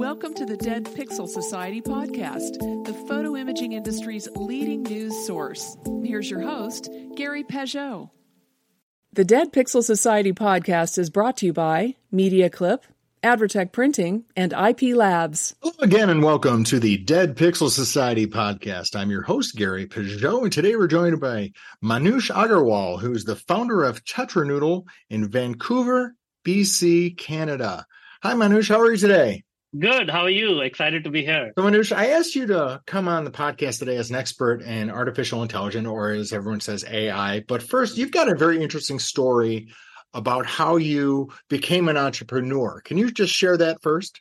Welcome to the Dead Pixel Society podcast, the photo imaging industry's leading news source. Here's your host, Gary Peugeot. The Dead Pixel Society podcast is brought to you by Media Clip, Advertech Printing, and IP Labs. Hello again, and welcome to the Dead Pixel Society podcast. I'm your host, Gary Peugeot, and today we're joined by Manuj Aggarwal, who is the founder of TetraNoodle in Vancouver, BC, Canada. Hi, Manuj. How are you today? Good. How are you? Excited to be here. So, Manuj, I asked you to come on the podcast today as an expert in artificial intelligence, or as everyone says, AI. But first, you've got a very interesting story about how you became an entrepreneur. Can you just share that first?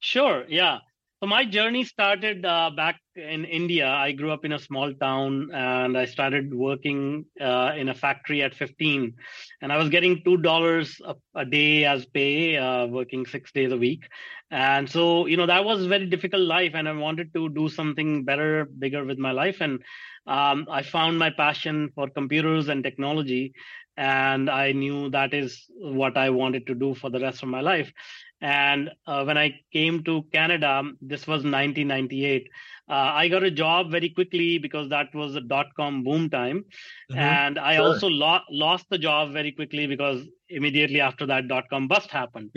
Sure. Yeah. So my journey started back in India. I grew up in a small town and I started working in a factory at 15. And I was getting $2 a day as pay, working 6 days a week. And so, you know, that was a very difficult life. And I wanted to do something better, bigger with my life. And I found my passion for computers and technology. And I knew that is what I wanted to do for the rest of my life. And when I came to Canada, this was 1998, I got a job very quickly because that was the dot-com boom time. Mm-hmm. And I also lost the job very quickly because immediately after that dot-com bust happened.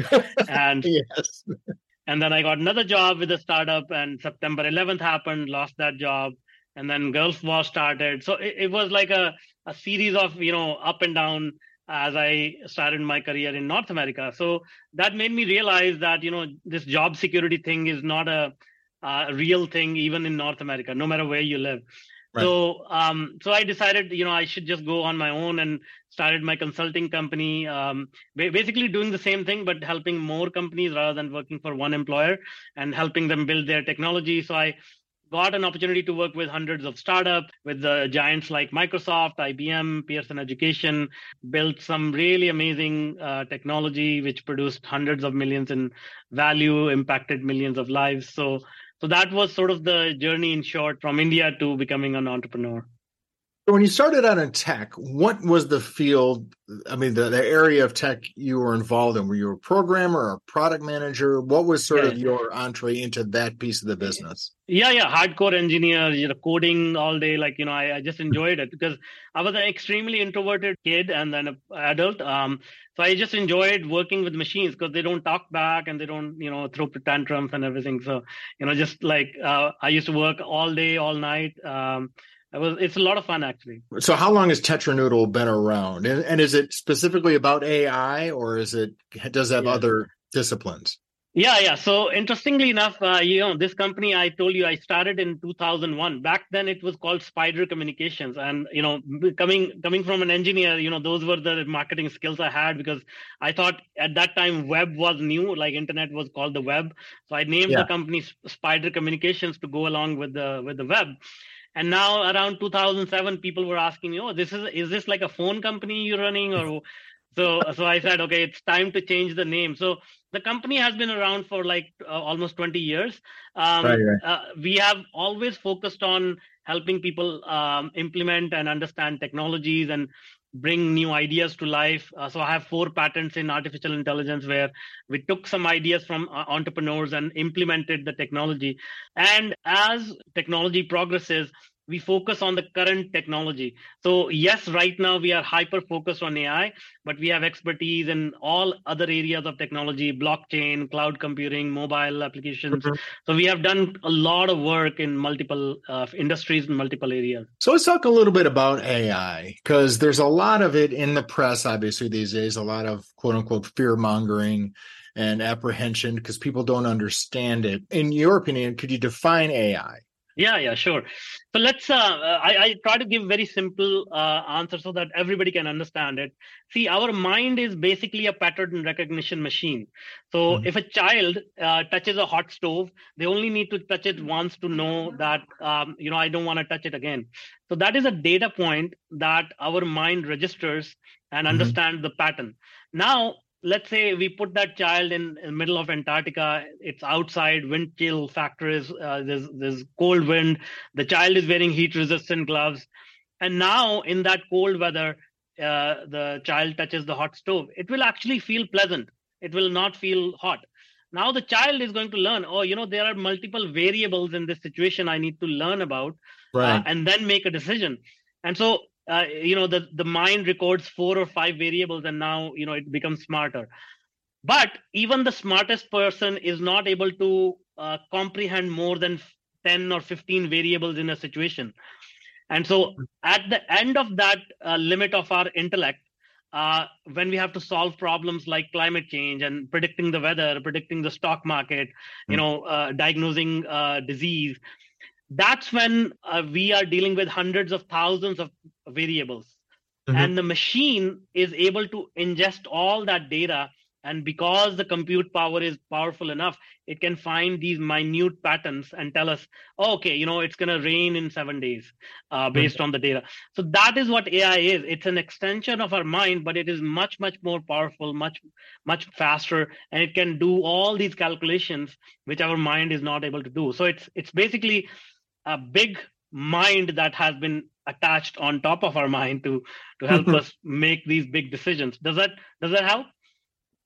And yes. And then I got another job with a startup, and September 11th happened, lost that job. And then Gulf War started. So it was like a series of, you know, up and down as I started my career in North America. So that made me realize that, you know, this job security thing is not a real thing, even in North America, no matter where you live. Right. So I decided, you know, I should just go on my own and started my consulting company, basically doing the same thing, but helping more companies rather than working for one employer and helping them build their technology. So I got an opportunity to work with hundreds of startups, with the giants like Microsoft, IBM, Pearson Education, built some really amazing technology, which produced hundreds of millions in value, impacted millions of lives. So that was sort of the journey in short from India to becoming an entrepreneur. So when you started out in tech, what was the field, I mean, the area of tech you were involved in? Were you a programmer or a product manager? What was sort of your entree into that piece of the business? Yeah. Hardcore engineer, you know, coding all day. Like, you know, I just enjoyed it because I was an extremely introverted kid and then an adult. So I just enjoyed working with machines because they don't talk back and they don't, you know, throw tantrums and everything. So, you know, just like I used to work all day, all night. It's a lot of fun, actually. So how long has TetraNoodle been around? And is it specifically about AI, or does it have other disciplines? Yeah. So interestingly enough, you know, this company, I told you, I started in 2001. Back then it was called Spider Communications. And, you know, coming from an engineer, you know, those were the marketing skills I had because I thought at that time web was new, like internet was called the web. So I named the company Spider Communications to go along with the web. And now around 2007, people were asking me, is this like a phone company you're running? Or so I said, okay, it's time to change the name. So the company has been around for like almost 20 years. We have always focused on helping people implement and understand technologies and bring new ideas to life. So I have 4 patents in artificial intelligence where we took some ideas from entrepreneurs and implemented the technology. And as technology progresses, we focus on the current technology. So yes, right now we are hyper-focused on AI, but we have expertise in all other areas of technology, blockchain, cloud computing, mobile applications. Mm-hmm. So we have done a lot of work in multiple industries, in multiple areas. So let's talk a little bit about AI, because there's a lot of it in the press, obviously, these days, a lot of quote-unquote fear-mongering and apprehension because people don't understand it. In your opinion, could you define AI? Yeah, sure. So let's, I try to give very simple answer so that everybody can understand it. See, our mind is basically a pattern recognition machine. So if a child touches a hot stove, they only need to touch it once to know that, you know, I don't want to touch it again. So that is a data point that our mind registers and understands the pattern. Now, let's say we put that child in the middle of Antarctica. It's outside, wind chill factors. There's cold wind. The child is wearing heat-resistant gloves. And now in that cold weather, the child touches the hot stove. It will actually feel pleasant. It will not feel hot. Now the child is going to learn, oh, you know, there are multiple variables in this situation I need to learn about, right, and then make a decision. And so, you know, the mind records 4 or 5 variables, and now, you know, it becomes smarter. But even the smartest person is not able to comprehend more than 10 or 15 variables in a situation. And so at the end of that limit of our intellect, when we have to solve problems like climate change and predicting the weather, predicting the stock market, you know, diagnosing disease, that's when we are dealing with hundreds of thousands of variables. And the machine is able to ingest all that data. And because the compute power is powerful enough, it can find these minute patterns and tell us, oh, okay, you know, it's going to rain in 7 days based on the data. So that is what AI is. It's an extension of our mind, but it is much, much more powerful, much, much faster. And it can do all these calculations, which our mind is not able to do. So it's basically a big mind that has been attached on top of our mind to help us make these big decisions. Does that help?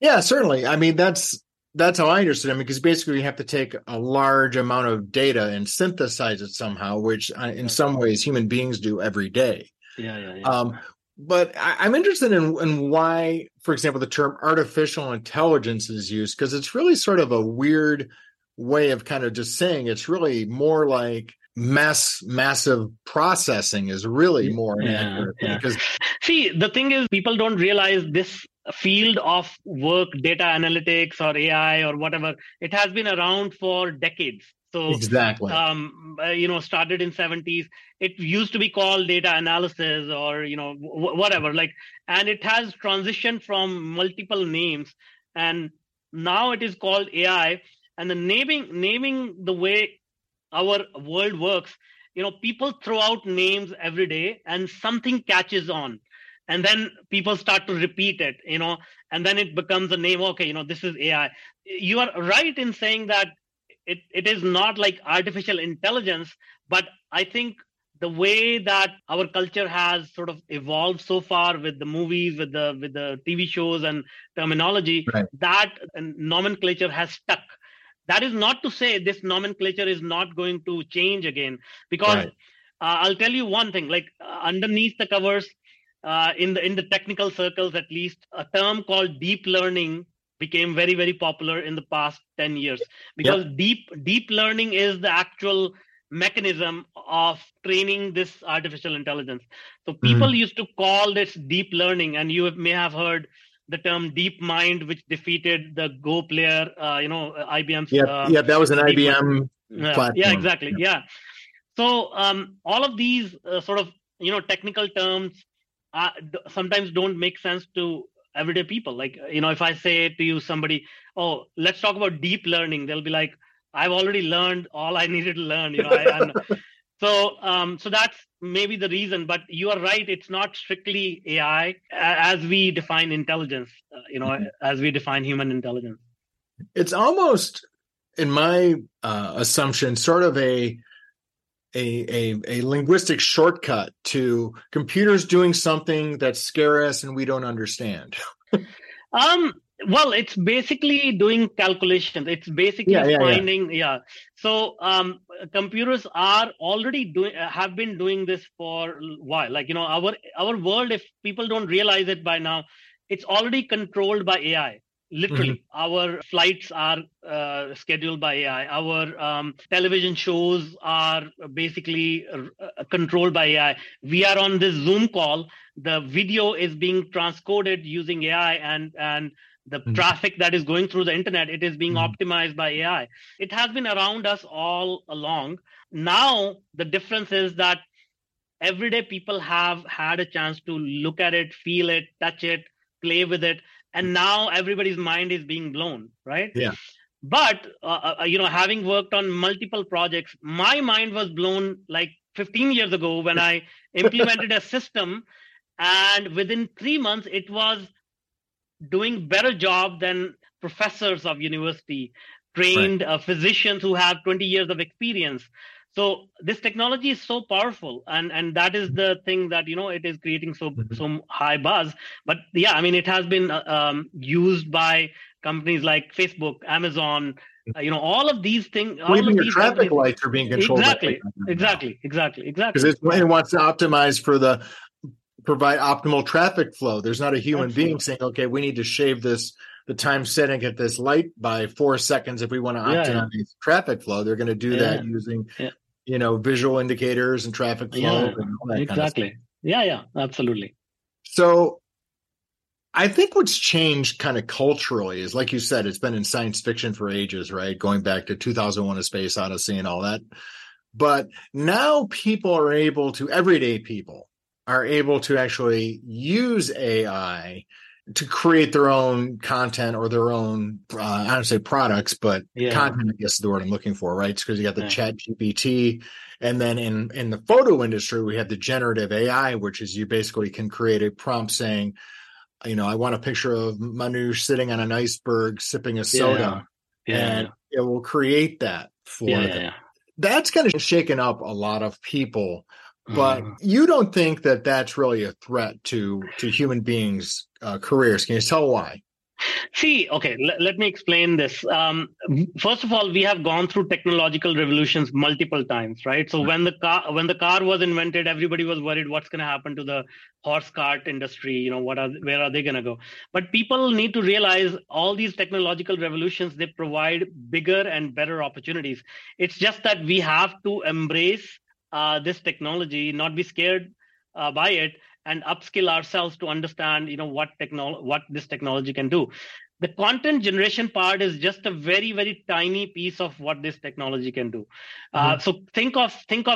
Yeah, certainly. I mean, that's how I understood it. I mean, because basically you have to take a large amount of data and synthesize it somehow, which in some ways human beings do every day. Yeah. But I'm interested in why, for example, the term artificial intelligence is used, because it's really sort of a weird way of kind of just saying it's really more like massive processing is really more inaccurate. Yeah. Because see, the thing is, people don't realize this field of work, data analytics or AI or whatever, it has been around for decades. So exactly, you know, started in 70s. It used to be called data analysis or, you know, whatever, like, and it has transitioned from multiple names, and now it is called AI. And the naming the way our world works, you know, people throw out names every day and something catches on. And then people start to repeat it, you know, and then it becomes a name. Okay, you know, this is AI. You are right in saying that it is not like artificial intelligence, but I think the way that our culture has sort of evolved so far with the movies, with the TV shows and terminology, right, that nomenclature has stuck. That is not to say this nomenclature is not going to change again, because right, I'll tell you one thing, like underneath the covers, in the technical circles, at least, a term called deep learning became very, very popular in the past 10 years, because deep learning is the actual mechanism of training this artificial intelligence. So people used to call this deep learning, and you may have heard the term Deep Mind, which defeated the Go player, you know, IBM's. Yeah, that was an IBM platform. Yeah, exactly. Yeah. So all of these sort of, you know, technical terms sometimes don't make sense to everyday people. Like, you know, if I say to you, somebody, oh, let's talk about deep learning, they'll be like, I've already learned all I needed to learn. You know, so that's maybe the reason. But you are right; it's not strictly AI as we define intelligence. You know, as we define human intelligence. It's almost, in my assumption, sort of a linguistic shortcut to computers doing something that scare us and we don't understand. Well, it's basically doing calculations. It's basically finding. Yeah. So computers are already have been doing this for a while. Like, you know, our world, if people don't realize it by now, it's already controlled by AI. Literally, our flights are scheduled by AI. Our television shows are basically controlled by AI. We are on this Zoom call. The video is being transcoded using AI, and the traffic that is going through the internet, it is being optimized by AI. It has been around us all along. Now, the difference is that everyday people have had a chance to look at it, feel it, touch it, play with it. And now everybody's mind is being blown, right? Yeah. But, you know, having worked on multiple projects, my mind was blown like 15 years ago when I implemented a system. And within 3 months, it was doing better job than professors of university, trained physicians who have 20 years of experience. So this technology is so powerful, and that is the thing that, you know, it is creating so high buzz. But yeah, I mean, it has been used by companies like Facebook, Amazon, all of these things. Well, even your traffic lights are being controlled. Exactly. Because it wants to optimize for the provide optimal traffic flow. There's not a human being saying, okay, we need to shave this, the time setting at this light by 4 seconds if we want to optimize traffic flow. They're going to do that using, visual indicators and traffic flow. Yeah. And all that kind of stuff. Yeah, absolutely. So I think what's changed kind of culturally is, like you said, it's been in science fiction for ages, right? Going back to 2001: A Space Odyssey and all that. But now everyday people are able to actually use AI to create their own content or their own, I don't say products, but content, I guess is the word I'm looking for, right? It's because you got the ChatGPT. And then in the photo industry, we have the generative AI, which is you basically can create a prompt saying, I want a picture of Manuj sitting on an iceberg sipping a soda, and it will create that for them. Yeah. That's kind of shaken up a lot of people, but you don't think that that's really a threat to human beings' careers. Can you tell why? See, okay, let me explain this. First of all, we have gone through technological revolutions multiple times, right? So when the car was invented, everybody was worried what's going to happen to the horse cart industry, where are they going to go? But people need to realize all these technological revolutions, they provide bigger and better opportunities. It's just that we have to embrace this technology, not be scared by it, and upskill ourselves to understand, what this technology can do. The content generation part is just a very, very tiny piece of what this technology can do. So think of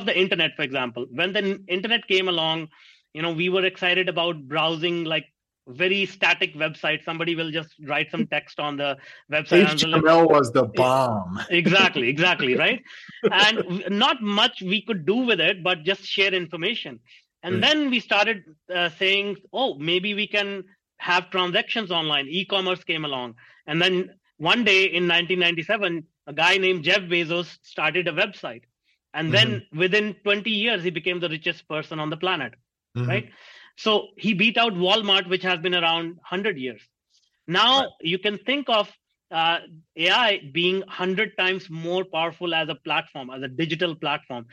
the internet, for example. When the internet came along, we were excited about browsing like very static website. Somebody will just write some text on the website. HTML was the bomb. Exactly, right? And not much we could do with it, but just share information. And then we started saying, maybe we can have transactions online. E-commerce came along. And then one day in 1997, a guy named Jeff Bezos started a website. And then within 20 years, he became the richest person on the planet, right? So he beat out Walmart, which has been around 100 years. Now you can think of AI being 100 times more powerful as a platform, as a digital platform.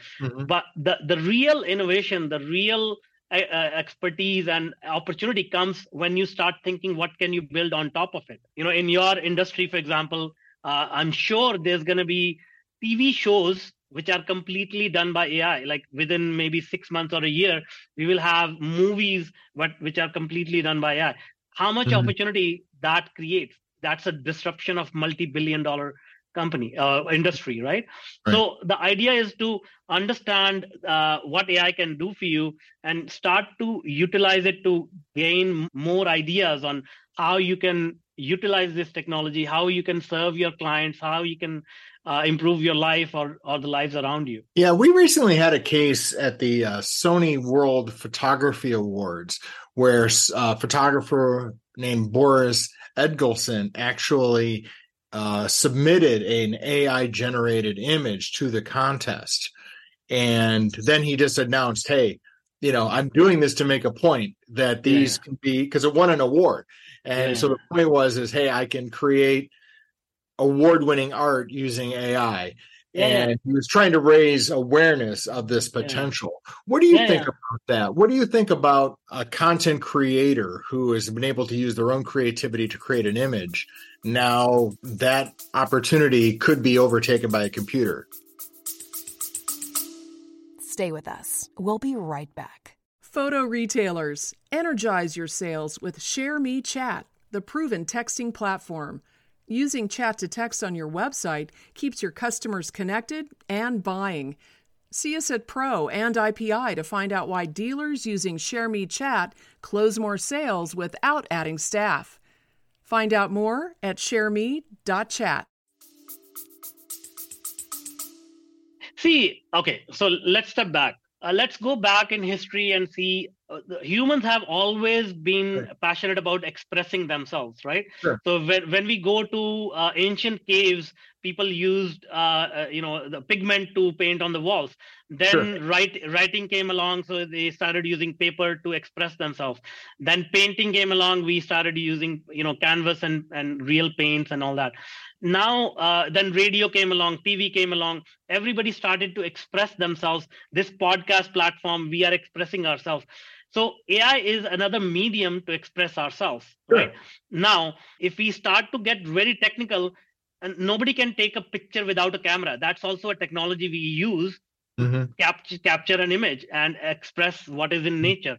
But the real innovation, the real expertise and opportunity comes when you start thinking, what can you build on top of it? In your industry, for example, I'm sure there's going to be TV shows which are completely done by AI. Like within maybe 6 months or a year, we will have movies which are completely done by AI. How much opportunity that creates? That's a disruption of multi-billion-dollar company industry, right? So the idea is to understand what AI can do for you and start to utilize it to gain more ideas on how you can utilize this technology, how you can serve your clients, how you can improve your life or the lives around you. Yeah, we recently had a case at the Sony World Photography Awards where a photographer named Boris Edgelson actually submitted an AI-generated image to the contest. And then he just announced, hey, I'm doing this to make a point that these can be, because it won an award. And so the point was, hey, I can create award-winning art using AI. And he was trying to raise awareness of this potential. What do you think about that? What do you think about a content creator who has been able to use their own creativity to create an image? Now that opportunity could be overtaken by a computer. Stay with us. We'll be right back. Photo retailers, energize your sales with ShareMe.Chat, the proven texting platform. Using chat to text on your website keeps your customers connected and buying. See us at Pro and IPI to find out why dealers using ShareMe.Chat close more sales without adding staff. Find out more at ShareMe.Chat. See, okay, so let's step back. Let's go back in history and see humans have always been passionate about expressing themselves, right? Sure. So when we go to ancient caves, people used the pigment to paint on the walls. Then writing came along, so they started using paper to express themselves. Then painting came along, we started using canvas and real paints and all that. Now then radio came along, TV came along, everybody started to express themselves. This podcast platform, we are expressing ourselves. So AI is another medium to express ourselves. Right? Now, if we start to get very technical, and nobody can take a picture without a camera. That's also a technology we use, capture an image and express what is in nature.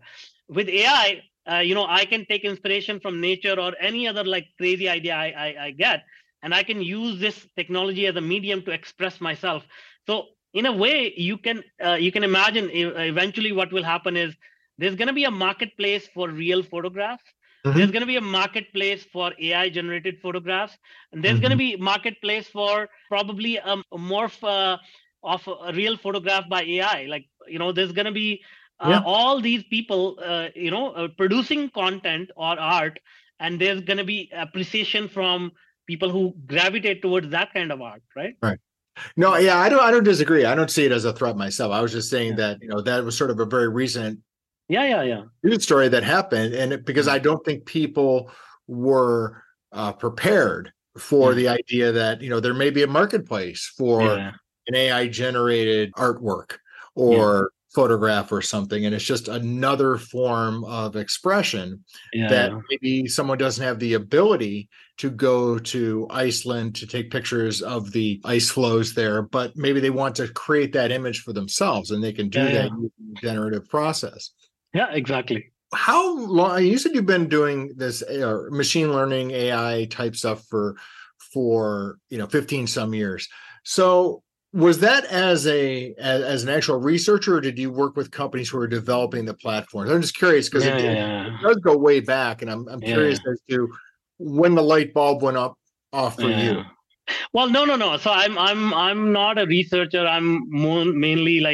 With AI, I can take inspiration from nature or any other like crazy idea I get, and I can use this technology as a medium to express myself. So in a way, you can imagine eventually what will happen is there's going to be a marketplace for real photographs. There's going to be a marketplace for AI-generated photographs. And there's going to be a marketplace for probably a morph of a real photograph by AI. Like, there's going to be all these people, producing content or art. And there's going to be appreciation from people who gravitate towards that kind of art, right? Right. No, yeah, I don't disagree. I don't see it as a threat myself. I was just saying that, that was sort of a very recent news story that happened, and because I don't think people were prepared for the idea that there may be a marketplace for an AI generated artwork or photograph or something, and it's just another form of expression that maybe someone doesn't have the ability to go to Iceland to take pictures of the ice floes there, but maybe they want to create that image for themselves, and they can do that using the generative process. Yeah, exactly. How long? You said you've been doing this machine learning AI type stuff for 15 some years. So was that as an actual researcher, or did you work with companies who are developing the platforms? I'm just curious because it does go way back, and I'm curious as to when the light bulb went off for you. Well, no. So I'm not a researcher. I'm more mainly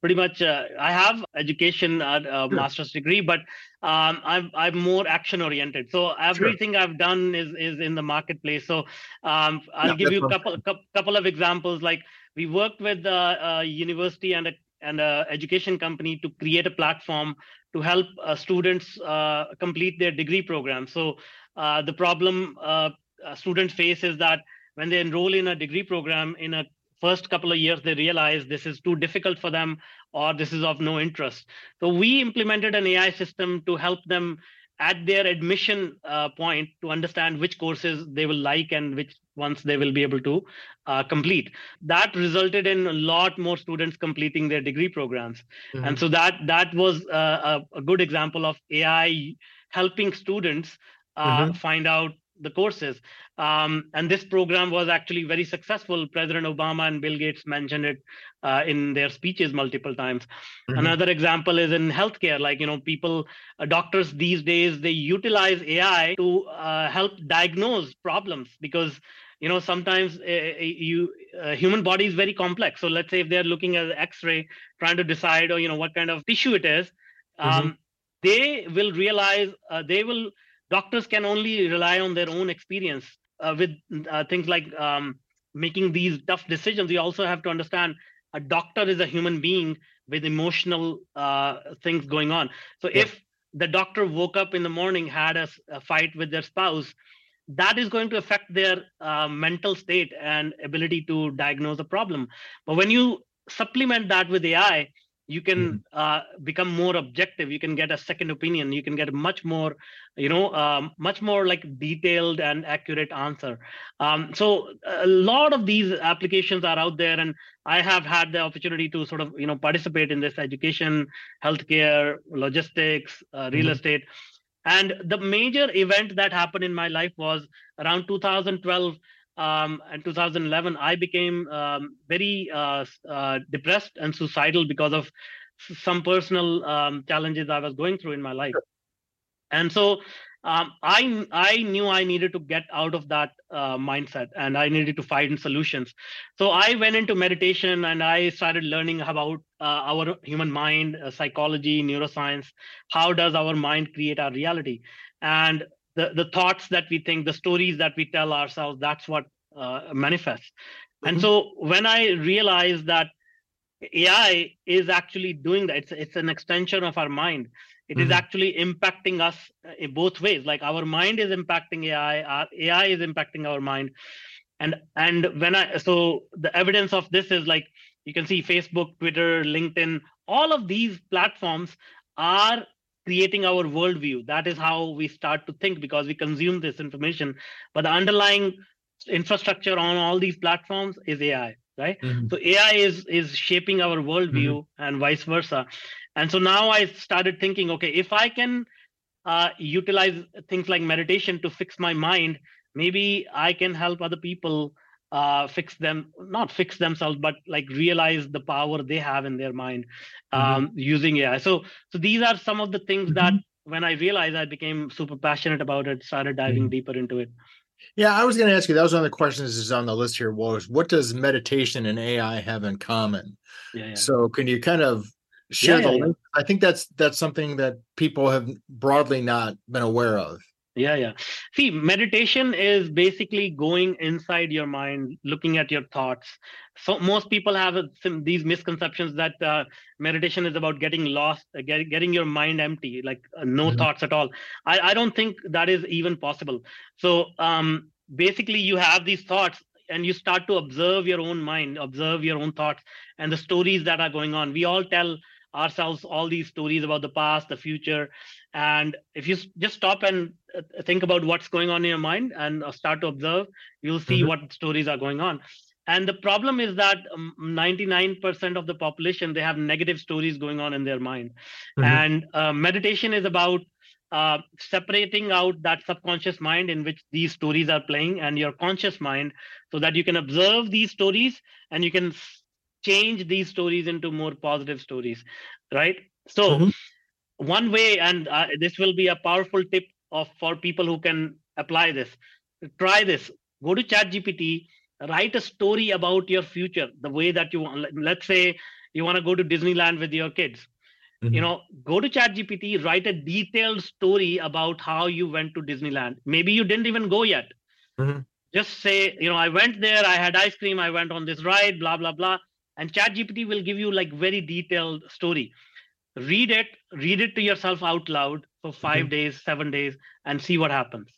pretty much I have education, a master's degree, but I'm more action oriented. So everything I've done is in the marketplace. So I'll give you a couple of examples. Like we worked with a university and a education company to create a platform to help students complete their degree program. So the problem students face is that when they enroll in a degree program, in a first couple of years, they realize this is too difficult for them or this is of no interest. So we implemented an AI system to help them at their admission point to understand which courses they will like and which ones they will be able to complete. That resulted in a lot more students completing their degree programs. And so that was a good example of AI helping students find out the courses. And this program was actually very successful. President Obama and Bill Gates mentioned it in their speeches multiple times. Another example is in healthcare. People, doctors these days, they utilize AI to help diagnose problems because, sometimes human body is very complex. So let's say if they're looking at X-ray, trying to decide, what kind of tissue it is, they will realize, doctors can only rely on their own experience with things like making these tough decisions. You also have to understand a doctor is a human being with emotional things going on. So if the doctor woke up in the morning, had a fight with their spouse, that is going to affect their mental state and ability to diagnose a problem. But when you supplement that with AI, you can become more objective. You can get a second opinion. You can get a much more like detailed and accurate answer. So a lot of these applications are out there, and I have had the opportunity to sort of participate in this education, healthcare, logistics, real estate. And the major event that happened in my life was around 2012. In 2011, I became very depressed and suicidal because of some personal challenges I was going through in my life. And so I knew I needed to get out of that mindset, and I needed to find solutions. So I went into meditation, and I started learning about our human mind, psychology, neuroscience. How does our mind create our reality? And the thoughts that we think, the stories that we tell ourselves, that's what manifest. Mm-hmm. And so when I realized that AI is actually doing that, it's an extension of our mind. It mm-hmm. is actually impacting us in both ways. Like our mind is impacting AI, our AI is impacting our mind. And when I, so the evidence of this is like, you can see Facebook, Twitter, LinkedIn, all of these platforms are creating our worldview. That is how we start to think because we consume this information, but the underlying infrastructure on all these platforms is AI, right? Mm-hmm. So AI is shaping our worldview mm-hmm. and vice versa. And so now I started thinking, okay, if I can utilize things like meditation to fix my mind, maybe I can help other people fix them, not fix themselves, but like realize the power they have in their mind mm-hmm. using AI. So these are some of the things mm-hmm. that when I realized, I became super passionate about it, started diving mm-hmm. deeper into it. Yeah, I was going to ask you, that was one of the questions is on the list here, was what does meditation and AI have in common? Yeah, yeah. So can you kind of share the link? I think that's something that people have broadly not been aware of. Yeah. See, meditation is basically going inside your mind, looking at your thoughts. So most people have these misconceptions that meditation is about getting lost, getting your mind empty, like no mm-hmm. thoughts at all. I don't think that is even possible. So basically you have these thoughts and you start to observe your own mind, observe your own thoughts and the stories that are going on. We all tell ourselves all these stories about the past, the future. And if you just stop and think about what's going on in your mind and start to observe, you'll see mm-hmm. what stories are going on. And the problem is that 99% of the population, they have negative stories going on in their mind. Mm-hmm. And meditation is about separating out that subconscious mind in which these stories are playing and your conscious mind so that you can observe these stories and you can change these stories into more positive stories, right? So mm-hmm. one way, and this will be a powerful tip for people who can apply this, try this, go to ChatGPT, write a story about your future, the way that you want. Let's say you want to go to Disneyland with your kids, mm-hmm. Go to ChatGPT, write a detailed story about how you went to Disneyland. Maybe you didn't even go yet. Mm-hmm. Just say, I went there, I had ice cream, I went on this ride, blah, blah, blah. And ChatGPT will give you like very detailed story. Read it to yourself out loud for 5 mm-hmm. days, 7 days, and see what happens.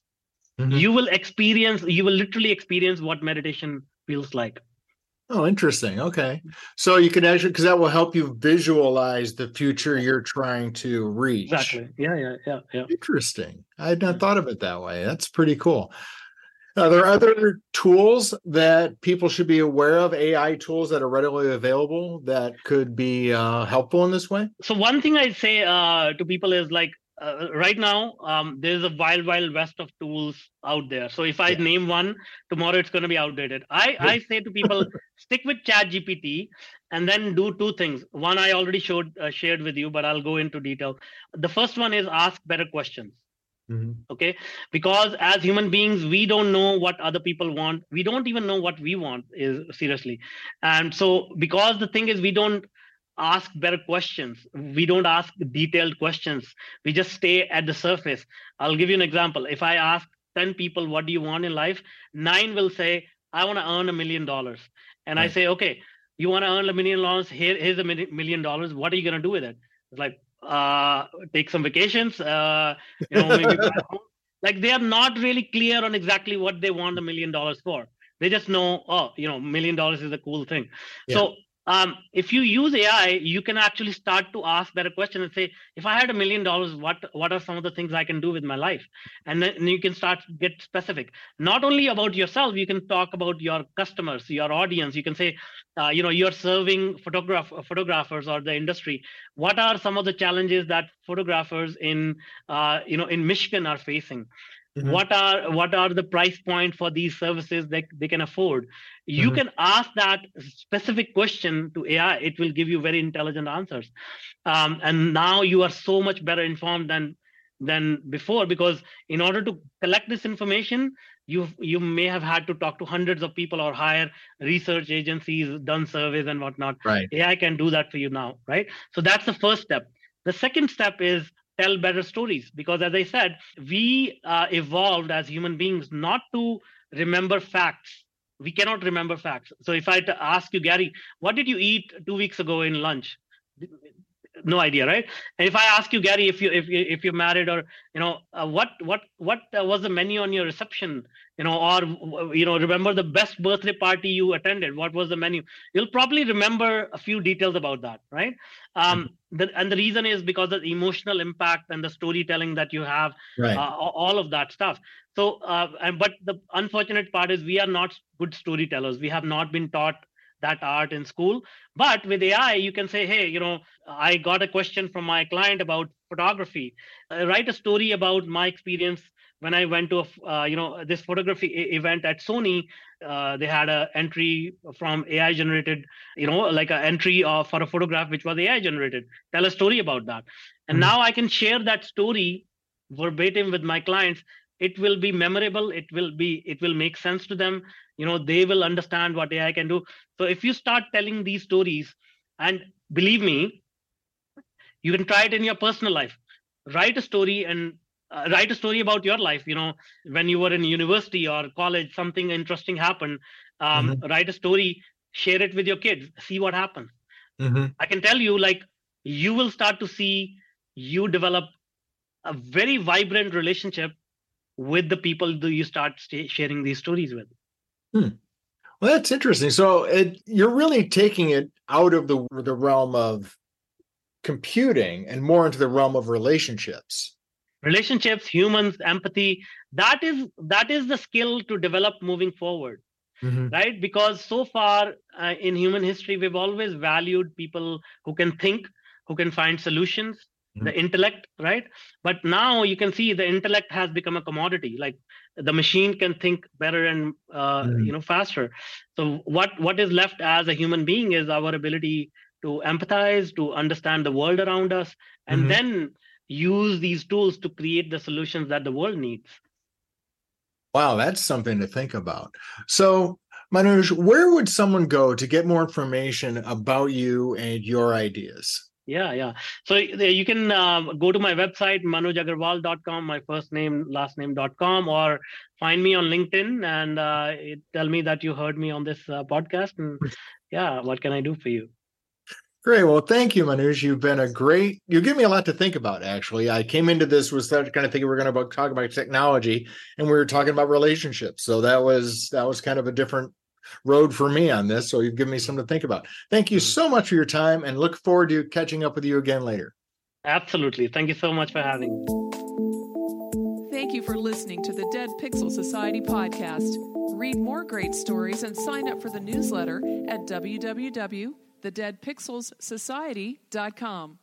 Mm-hmm. You will literally experience what meditation feels like. Oh, interesting. Okay. So you can actually, because that will help you visualize the future you're trying to reach. Exactly. Yeah. Interesting. I had not thought of it that way. That's pretty cool. Are there other tools that people should be aware of, AI tools that are readily available that could be helpful in this way? So one thing I say to people is like, right now, there's a wild west of tools out there. So if I name one, tomorrow it's going to be outdated. I say to people, stick with ChatGPT and then do two things. One I already shared with you, but I'll go into detail. The first one is ask better questions. Mm-hmm. Okay, because as human beings, we don't know what other people want. We don't even know what we want, is seriously. And so because the thing is, we don't ask better questions. We don't ask detailed questions. We just stay at the surface. I'll give you an example. If I ask 10 people, what do you want in life? 9 will say, I want to earn $1 million. And right. I say, okay, you want to earn $1 million? Here's $1 million. What are you going to do with it? It's like, take some vacations, maybe like they are not really clear on exactly what they want $1 million for. They just know, $1 million is a cool thing. Yeah. So if you use AI, you can actually start to ask better questions and say, if I had $1 million, what are some of the things I can do with my life? And then you can start to get specific, not only about yourself. You can talk about your customers, your audience. You can say, you're serving photographers or the industry. What are some of the challenges that photographers in Michigan are facing? Mm-hmm. What are the price point for these services that they can afford? You mm-hmm. can ask that specific question to AI. It will give you very intelligent answers. And now you are so much better informed than before, because in order to collect this information, you may have had to talk to hundreds of people or hire research agencies, done surveys and whatnot. Right. AI can do that for you now, right? So that's the first step. The second step is tell better stories, because as I said, we evolved as human beings not to remember facts. we cannot remember facts. So if I had to ask you, Gary, what did you eat 2 weeks ago in lunch? No idea, right? And if I ask you, Gary, if you're married, or what was the menu on your reception, remember the best birthday party you attended, what was the menu? You'll probably remember a few details about that, right? And the reason is because of the emotional impact and the storytelling that you have, right? All of that stuff. So, but the unfortunate part is we are not good storytellers. We have not been taught that art in school. But with AI, you can say, hey, I got a question from my client about photography. Write a story about my experience when I went to a, this photography event at Sony. They had an entry from AI generated, like an entry for a photograph which was AI generated. Tell a story about that. And now I can share that story verbatim with my clients. It will be memorable. It will make sense to them. They will understand what AI can do. So if you start telling these stories, and believe me, you can try it in your personal life. Write a story and write a story about your life. When you were in university or college, something interesting happened. Write a story, share it with your kids, see what happens. I can tell you, you will start to see you develop a very vibrant relationship with the people do you start sharing these stories with. Well, that's interesting. So you're really taking it out of the realm of computing and more into the realm of relationships. Relationships, humans, empathy. That is the skill to develop moving forward, right? Because so far in human history, we've always valued people who can think, who can find solutions, the intellect, right? But now you can see the intellect has become a commodity. Like the machine can think better and faster. So what is left as a human being is our ability to empathize, to understand the world around us, and then use these tools to create the solutions that the world needs. Wow, that's something to think about. So Manuj, where would someone go to get more information about you and your ideas? Yeah. So you can go to my website, manujaggarwal.com, my first name, last name.com, or find me on LinkedIn and tell me that you heard me on this podcast. And yeah, what can I do for you? Great. Well, thank you, Manuj. You've been you give me a lot to think about, actually. I came into this with that kind of thing. We're going to talk about technology and we were talking about relationships. So that was kind of a different road for me on this. So you've given me something to think about. Thank you so much for your time and look forward to catching up with you again later. Absolutely. Thank you so much for having me. Thank you for listening to the Dead Pixel Society podcast. Read more great stories and sign up for the newsletter at www.thedeadpixelssociety.com.